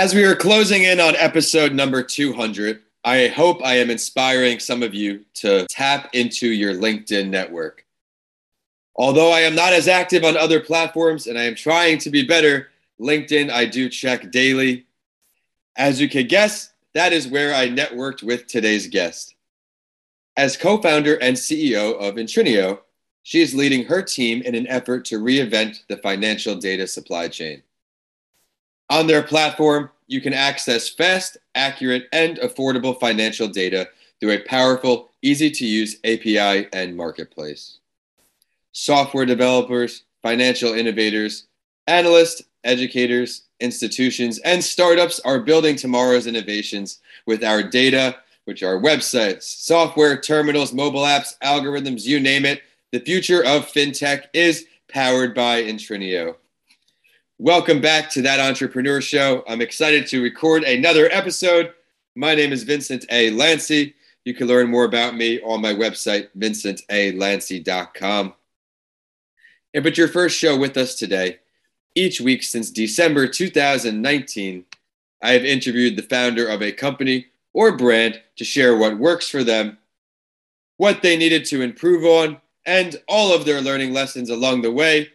As we are closing in on episode number 200, I hope I am inspiring some of you to tap into your LinkedIn network. Although I am not as active on other platforms and I am trying to be better, LinkedIn I do check daily. As you can guess, that is where I networked with today's guest. As co-founder and CEO of Intrinio, she is leading her team in an effort to reinvent the financial data supply chain. On their platform, you can access fast, accurate, and affordable financial data through a powerful, easy-to-use API and marketplace. Software developers, financial innovators, analysts, educators, institutions, and startups are building tomorrow's innovations with our data, which are websites, software, terminals, mobile apps, algorithms, you name it. The future of FinTech is powered by Intrinio. Welcome back to That Entrepreneur Show. I'm excited to record another episode. My name is Vincent A. Lancy. You can learn more about me on my website, vincentalancy.com. If it's your first show with us today, each week since December 2019, I have interviewed the founder of a company or brand to share what works for them, what they needed to improve on, and all of their learning lessons along the way.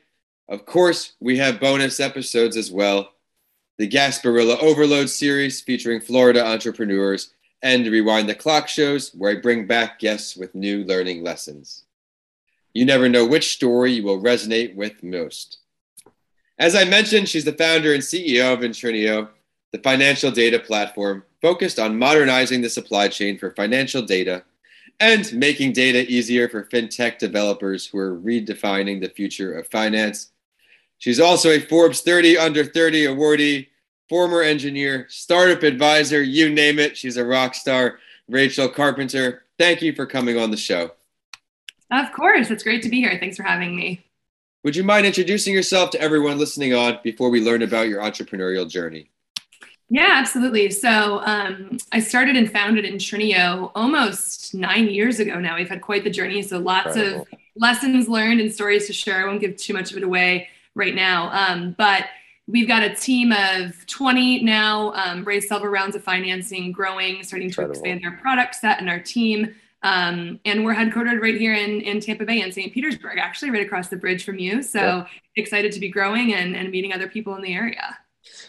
Of course, we have bonus episodes as well. The Gasparilla Overload series featuring Florida entrepreneurs and Rewind the Clock shows where I bring back guests with new learning lessons. You never know which story you will resonate with most. As I mentioned, she's the founder and CEO of Intrinio, the financial data platform focused on modernizing the supply chain for financial data and making data easier for FinTech developers who are redefining the future of finance. She's also a Forbes 30 Under 30 awardee, former engineer, startup advisor, you name it. She's a rock star. Rachel Carpenter, thank you for coming on the show. Of course. It's great to be here. Thanks for having me. Would you mind introducing yourself to everyone listening on before we learn about your entrepreneurial journey? Yeah, absolutely. So I started and founded Intrinio almost 9 years ago now. We've had quite the journey. So lots of lessons learned and stories to share. I won't give too much of it away right now. But we've got a team of 20 now, raised several rounds of financing, growing, starting to expand our product set and our team. And we're headquartered right here in Tampa Bay and St. Petersburg, actually right across the bridge from you. So excited to be growing and meeting other people in the area.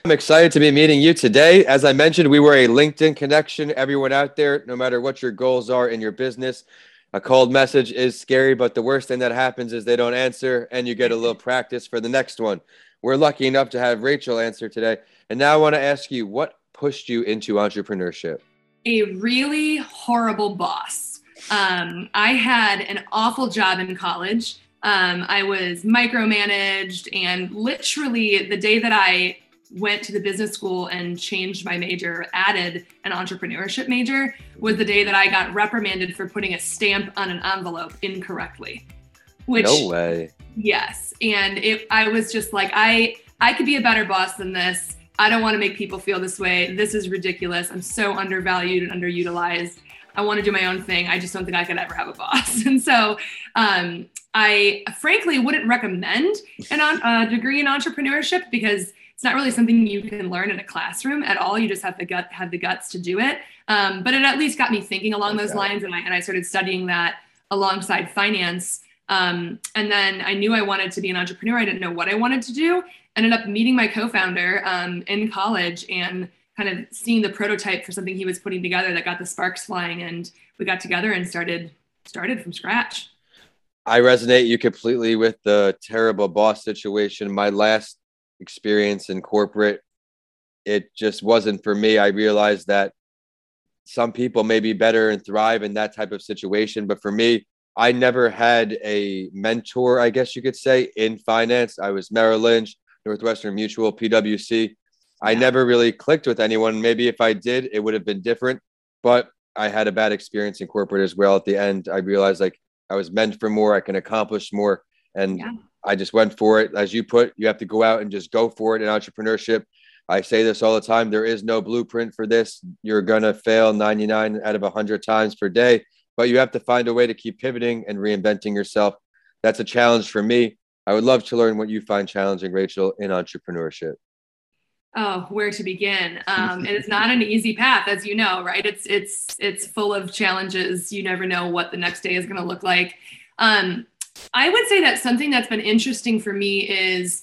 I'm excited to be meeting you today. As I mentioned, we were a LinkedIn connection. Everyone out there, no matter what your goals are in your business, a cold message is scary, but the worst thing that happens is they don't answer and you get a little practice for the next one. We're lucky enough to have Rachel answer today. And now I want to ask you, what pushed you into entrepreneurship? A really horrible boss. I had an awful job in college. I was micromanaged, and literally the day that I went to the business school and changed my major, added an entrepreneurship major, was the day that I got reprimanded for putting a stamp on an envelope incorrectly. Which, no way. Yes. And I was just like, I could be a better boss than this. I don't want to make people feel this way. This is ridiculous. I'm so undervalued and underutilized. I want to do my own thing. I just don't think I could ever have a boss. And so I frankly wouldn't recommend a degree in entrepreneurship because it's not really something you can learn in a classroom at all. You just have the guts to do it. But it at least got me thinking along those lines. And I started studying that alongside finance. And then I knew I wanted to be an entrepreneur. I didn't know what I wanted to do. Ended up meeting my co-founder in college and kind of seeing the prototype for something he was putting together that got the sparks flying. And we got together and started from scratch. I resonate you completely with the terrible boss situation. My last experience in corporate, it just wasn't for me. I realized that some people may be better and thrive in that type of situation. But for me, I never had a mentor, I guess you could say, in finance. I was Merrill Lynch, Northwestern Mutual, PwC. I never really clicked with anyone. Maybe if I did, it would have been different. But I had a bad experience in corporate as well. At the end, I realized like I was meant for more. I can accomplish more. And I just went for it. As you put, you have to go out and just go for it in entrepreneurship. I say this all the time. There is no blueprint for this. You're going to fail 99 out of 100 times per day, but you have to find a way to keep pivoting and reinventing yourself. That's a challenge for me. I would love to learn what you find challenging, Rachel, in entrepreneurship. where to begin. And it's not an easy path, as you know, right? It's full of challenges. You never know what the next day is going to look like. I would say that something that's been interesting for me is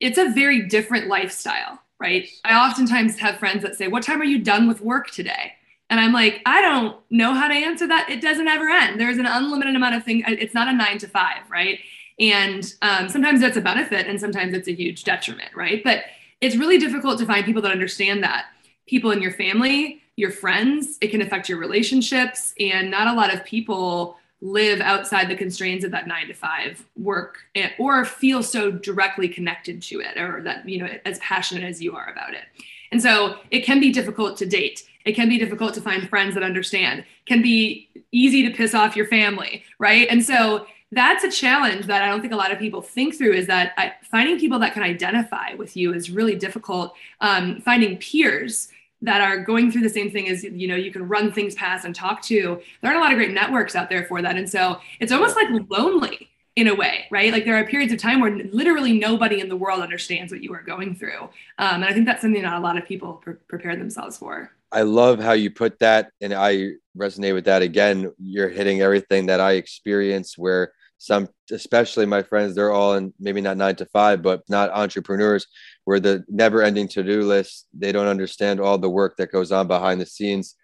it's a very different lifestyle, right? I oftentimes have friends that say, what time are you done with work today? And I'm like, I don't know how to answer that. It doesn't ever end. There's an unlimited amount of things. It's not a 9 to 5, right? And sometimes that's a benefit and sometimes it's a huge detriment, right? But it's really difficult to find people that understand that. People in your family, your friends, it can affect your relationships, and not a lot of people live outside the constraints of that 9 to 5 work, or feel so directly connected to it, or that, you know, as passionate as you are about it. And so it can be difficult to date. It can be difficult to find friends that understand. Can be easy to piss off your family, right? And so that's a challenge that I don't think a lot of people think through, is that finding people that can identify with you is really difficult. Finding peers that are going through the same thing as, you know, you can run things past and talk to. There aren't a lot of great networks out there for that. And so it's almost like lonely in a way, right? Like there are periods of time where literally nobody in the world understands what you are going through. And I think that's something that a lot of people prepare themselves for. I love how you put that. And I resonate with that. Again, you're hitting everything that I experience, where some, especially my friends, they're all in maybe not 9 to 5, but not entrepreneurs, where the never ending to-do list, they don't understand all the work that goes on behind the scenes.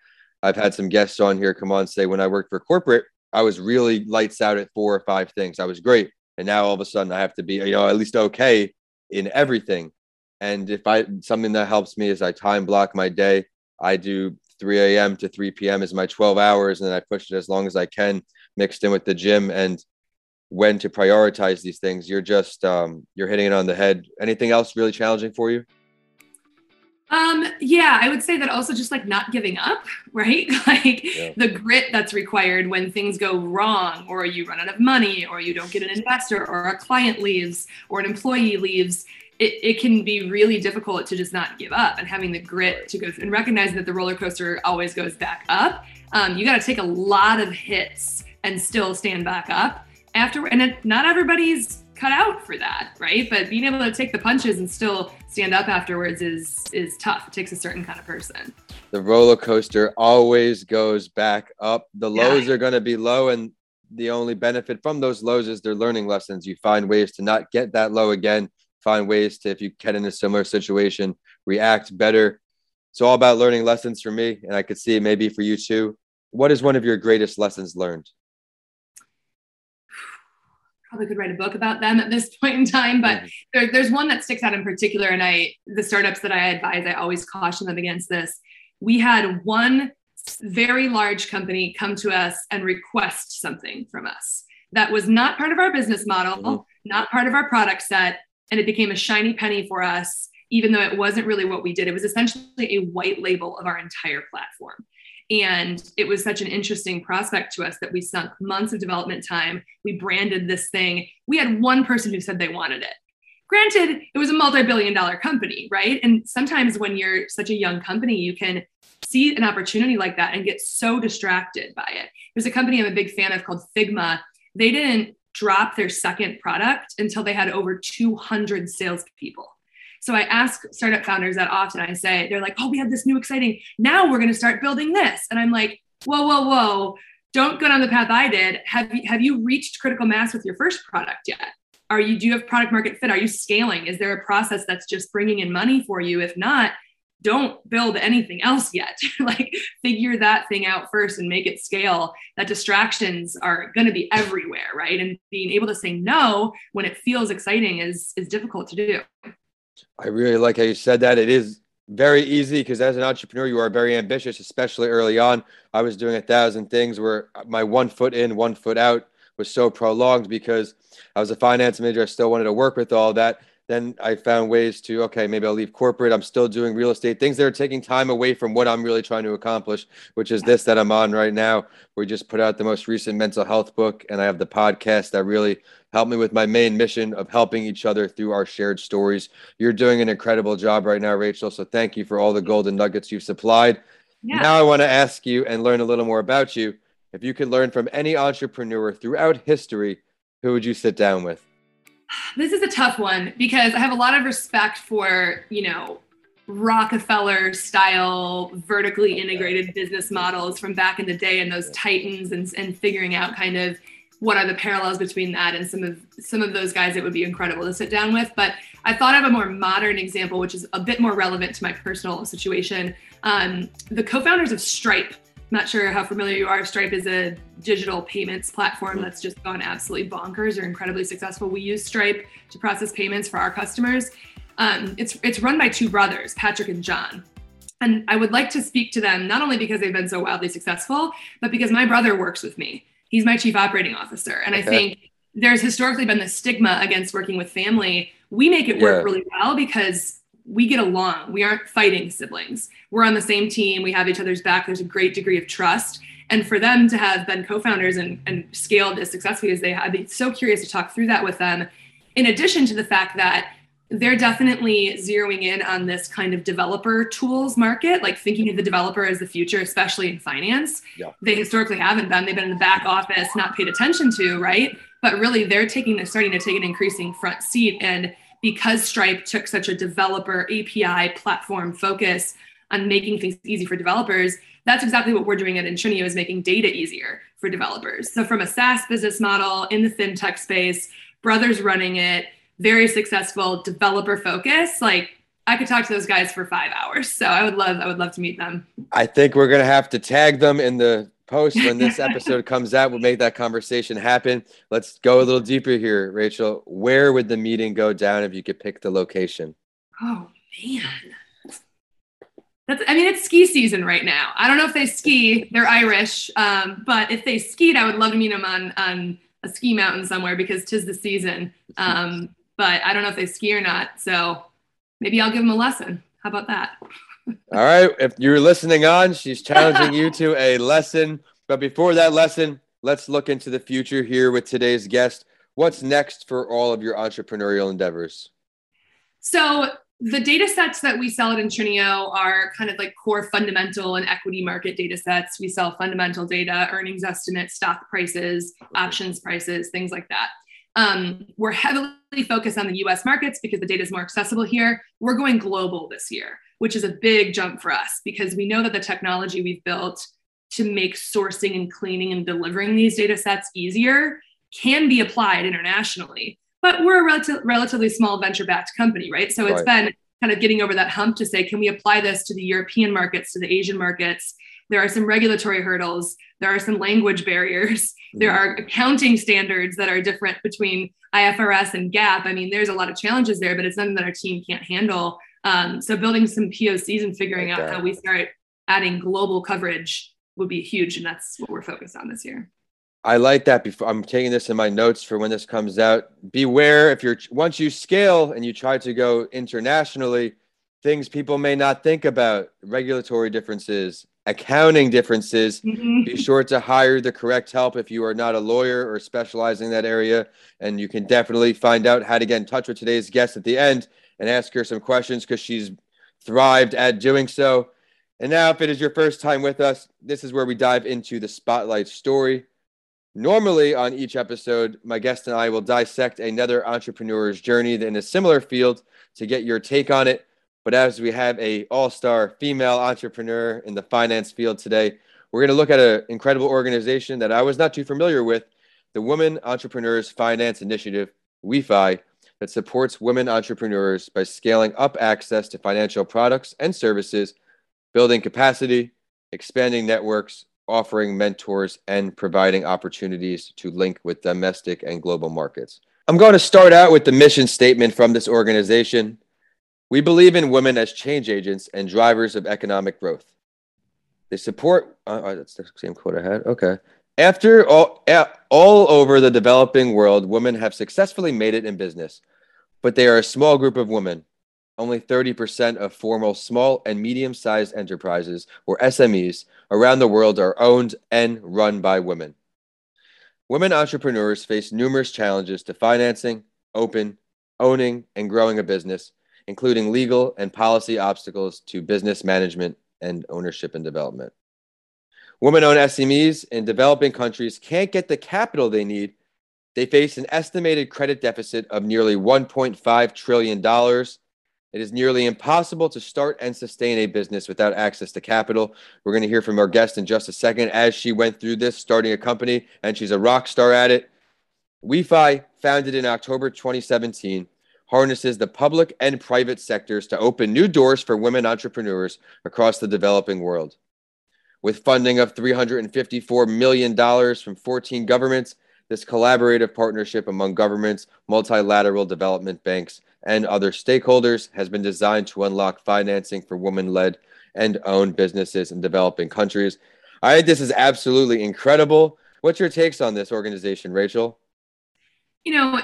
I've had some guests on here come on, say, when I worked for corporate, I was really lights out at 4 or 5 things. I was great. And now all of a sudden I have to be, you know, at least okay in everything. And if I, something that helps me is I time block my day. I do 3 a.m. to 3 p.m. is my 12 hours. And then I push it as long as I can, mixed in with the gym and when to prioritize these things. You're just, you're hitting it on the head. Anything else really challenging for you? Yeah, I would say that also just like not giving up, right? Like the grit that's required when things go wrong, or you run out of money, or you don't get an investor, or a client leaves, or an employee leaves. It can be really difficult to just not give up, and having the grit to go through and recognize that the roller coaster always goes back up. You got to take a lot of hits and still stand back up after, and not everybody's cut out for that, right? But being able to take the punches and still stand up afterwards is tough. It takes a certain kind of person. The roller coaster always goes back up. The lows are going to be low, and the only benefit from those lows is they're learning lessons. You find ways to not get that low again, find ways to, if you get in a similar situation, react better. It's all about learning lessons for me, and I could see maybe for you too. What is one of your greatest lessons learned? Probably could write a book about them at this point in time, but there's one that sticks out in particular. And the startups that I advise, I always caution them against this. We had one very large company come to us and request something from us that was not part of our business model, not part of our product set. And it became a shiny penny for us, even though it wasn't really what we did. It was essentially a white label of our entire platform. And it was such an interesting prospect to us that we sunk months of development time. We branded this thing. We had one person who said they wanted it. Granted, it was a multi-billion-dollar company, right? And sometimes when you're such a young company, you can see an opportunity like that and get so distracted by it. There's a company I'm a big fan of called Figma. They didn't drop their second product until they had over 200 salespeople. So I ask startup founders that often. I say, they're like, oh, we have this new exciting, now we're going to start building this. And I'm like, whoa, don't go down the path I did. Have you reached critical mass with your first product yet? Do you have product market fit? Are you scaling? Is there a process that's just bringing in money for you? If not, don't build anything else yet. Like figure that thing out first and make it scale. That distractions are going to be everywhere, right? And being able to say no when it feels exciting is difficult to do. I really like how you said that. It is very easy because as an entrepreneur, you are very ambitious, especially early on. I was doing 1,000 things where my one foot in, one foot out was so prolonged because I was a finance major. I still wanted to work with all that. Then I found ways to, okay, maybe I'll leave corporate. I'm still doing real estate, things that are taking time away from what I'm really trying to accomplish, which is this that I'm on right now. We just put out the most recent mental health book, and I have the podcast that really helped me with my main mission of helping each other through our shared stories. You're doing an incredible job right now, Rachel. So thank you for all the golden nuggets you've supplied. Yeah. Now I want to ask you and learn a little more about you. If you could learn from any entrepreneur throughout history, who would you sit down with? This is a tough one because I have a lot of respect for, you know, Rockefeller style vertically integrated business models from back in the day and those titans, and figuring out kind of what are the parallels between that and some of those guys. It would be incredible to sit down with. But I thought of a more modern example, which is a bit more relevant to my personal situation. The co-founders of Stripe, I'm not sure how familiar you are. Stripe is a digital payments platform that's just gone absolutely bonkers. They're incredibly successful. We use Stripe to process payments for our customers. It's run by two brothers, Patrick and John. And I would like to speak to them, not only because they've been so wildly successful, but because my brother works with me. He's my chief operating officer. And I think there's historically been the stigma against working with family. We make it work really well because we get along. We aren't fighting siblings. We're on the same team. We have each other's back. There's a great degree of trust. And for them to have been co-founders and scaled as successfully as they have, I'd be so curious to talk through that with them. In addition to the fact that they're definitely zeroing in on this kind of developer tools market, like thinking of the developer as the future, especially in finance. Yeah. They historically haven't been. They've been in the back office, not paid attention to, right? But really they're starting to take an increasing front seat. And because Stripe took such a developer API platform focus on making things easy for developers, that's exactly what we're doing at Intrinio, is making data easier for developers. So from a SaaS business model in the FinTech space, brothers running it, very successful, developer focus. Like, I could talk to those guys for 5 hours. So I would love to meet them. I think we're going to have to tag them in the post when this episode comes out. We'll make that conversation happen. Let's go a little deeper here, Rachel. Where would the meeting go down if you could pick the location? Oh, man. It's ski season right now. I don't know if they ski. They're Irish. But if they skied, I would love to meet them on a ski mountain somewhere, because 'tis the season. But I don't know if they ski or not. So maybe I'll give them a lesson. How about that? All right. If you're listening on, she's challenging you to a lesson. But before that lesson, let's look into the future here with today's guest. What's next for all of your entrepreneurial endeavors? So the data sets that we sell at Intrinio are kind of like core fundamental and equity market data sets. We sell fundamental data, earnings estimates, stock prices, options prices, things like that. We're heavily focused on the US markets because the data is more accessible here. We're going global this year, which is a big jump for us because we know that the technology we've built to make sourcing and cleaning and delivering these data sets easier can be applied internationally. But we're a relatively small venture-backed company, right? So it's been kind of getting over that hump to say, can we apply this to the European markets, to the Asian markets? There are some regulatory hurdles. There are some language barriers. There are accounting standards that are different between IFRS and GAAP. I mean, there's a lot of challenges there, but it's something that our team can't handle. So building some POCs and figuring out how we start adding global coverage would be huge. And that's what we're focused on this year. I like that. Before, I'm taking this in my notes for when this comes out. Beware, once you scale and you try to go internationally, things people may not think about, regulatory differences, accounting differences. Mm-hmm. Be sure to hire the correct help if you are not a lawyer or specializing in that area. And you can definitely find out how to get in touch with today's guest at the end and ask her some questions, because she's thrived at doing so. And now, if it is your first time with us, this is where we dive into the spotlight story. Normally on each episode, my guest and I will dissect another entrepreneur's journey in a similar field to get your take on it. But as we have an all-star female entrepreneur in the finance field today, we're going to look at an incredible organization that I was not too familiar with, the Women Entrepreneurs Finance Initiative, WEFI, that supports women entrepreneurs by scaling up access to financial products and services, building capacity, expanding networks, offering mentors, and providing opportunities to link with domestic and global markets. I'm going to start out with the mission statement from this organization. We believe in women as change agents and drivers of economic growth. They support, that's the same quote I had, okay. After all over the developing world, women have successfully made it in business, but they are a small group of women. Only 30% of formal small and medium-sized enterprises, or SMEs, around the world are owned and run by women. Women entrepreneurs face numerous challenges to financing, owning, and growing a business, including legal and policy obstacles to business management and ownership and development. Women-owned SMEs in developing countries can't get the capital they need. They face an estimated credit deficit of nearly $1.5 trillion, It is nearly impossible to start and sustain a business without access to capital. We're going to hear from our guest in just a second as she went through this, starting a company, and she's a rock star at it. WeFi, founded in October 2017, harnesses the public and private sectors to open new doors for women entrepreneurs across the developing world. With funding of $354 million from 14 governments, this collaborative partnership among governments, multilateral development banks, and other stakeholders has been designed to unlock financing for women-led and owned businesses in developing countries. I think this is absolutely incredible. What's your takes on this organization, Rachel? You know,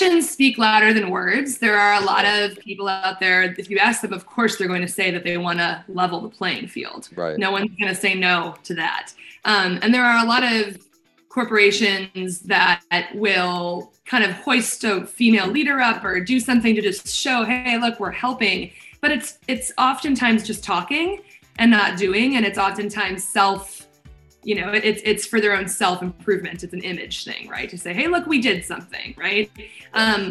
actions speak louder than words. There are a lot of people out there, if you ask them, of course, they're going to say that they want to level the playing field. Right. No one's going to say no to that. And there are a lot of corporations that will kind of hoist a female leader up or do something to just show, hey, look, we're helping. But it's oftentimes just talking and not doing. And it's oftentimes self, you know, it's for their own self-improvement. It's an image thing, right? To say, hey, look, we did something, right?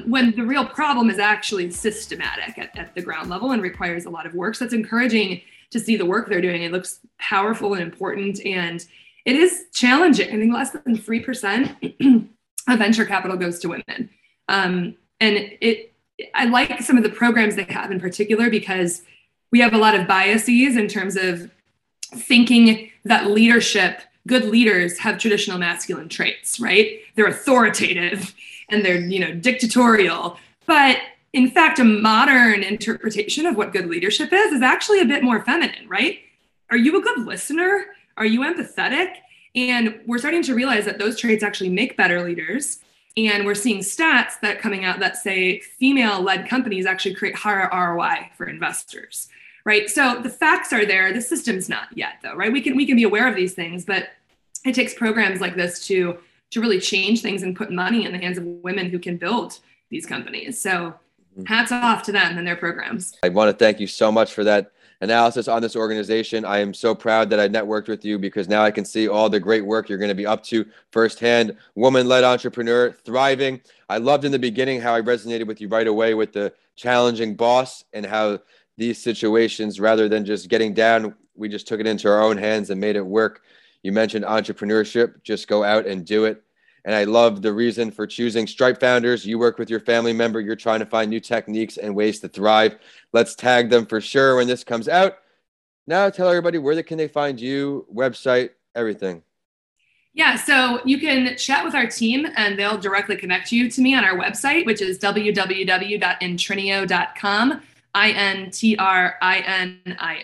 When the real problem is actually systematic at the ground level and requires a lot of work. So it's encouraging to see the work they're doing. It looks powerful and important, and it is challenging. I think less than 3% of venture capital goes to women. I like some of the programs they have in particular because we have a lot of biases in terms of thinking that leadership, good leaders have traditional masculine traits, right? They're authoritative and they're, you know, dictatorial. But in fact, a modern interpretation of what good leadership is actually a bit more feminine, right? Are you a good listener? Are you empathetic? And we're starting to realize that those traits actually make better leaders. And we're seeing stats that are coming out that say female-led companies actually create higher ROI for investors, right? So the facts are there. The system's not yet, though, right? We can be aware of these things, but it takes programs like this to really change things and put money in the hands of women who can build these companies. So hats off to them and their programs. I want to thank you so much for that analysis on this organization. I am so proud that I networked with you because now I can see all the great work you're going to be up to firsthand. Woman-led entrepreneur, thriving. I loved in the beginning how I resonated with you right away with the challenging boss and how these situations, rather than just getting down, we just took it into our own hands and made it work. You mentioned entrepreneurship, just go out and do it. And I love the reason for choosing Stripe founders. You work with your family member. You're trying to find new techniques and ways to thrive. Let's tag them for sure when this comes out. Now tell everybody where they can they find you, website, everything. Yeah, so you can chat with our team and they'll directly connect you to me on our website, which is www.intrinio.com. INTRINIO.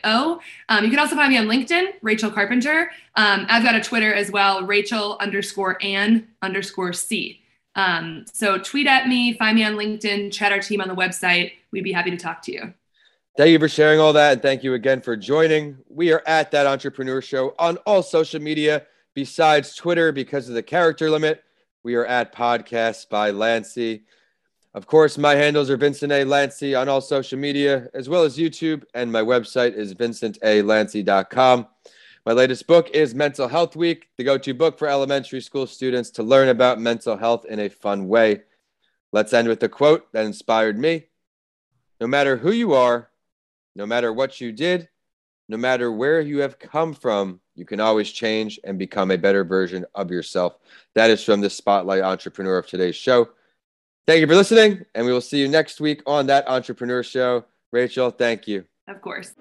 You can also find me on LinkedIn, Rachel Carpenter. I've got a Twitter as well, Rachel_Ann_C. So tweet at me, find me on LinkedIn, chat our team on the website. We'd be happy to talk to you. Thank you for sharing all that. And thank you again for joining. We are at That Entrepreneur Show on all social media besides Twitter because of the character limit. We are at Podcasts by Lancy. Of course, my handles are Vincent A. Lancy on all social media, as well as YouTube, and my website is vincentalancy.com. My latest book is Mental Health Week, the go-to book for elementary school students to learn about mental health in a fun way. Let's end with a quote that inspired me. No matter who you are, no matter what you did, no matter where you have come from, you can always change and become a better version of yourself. That is from the Spotlight Entrepreneur of today's show. Thank you for listening, and we will see you next week on That Entrepreneur Show. Rachel, thank you. Of course.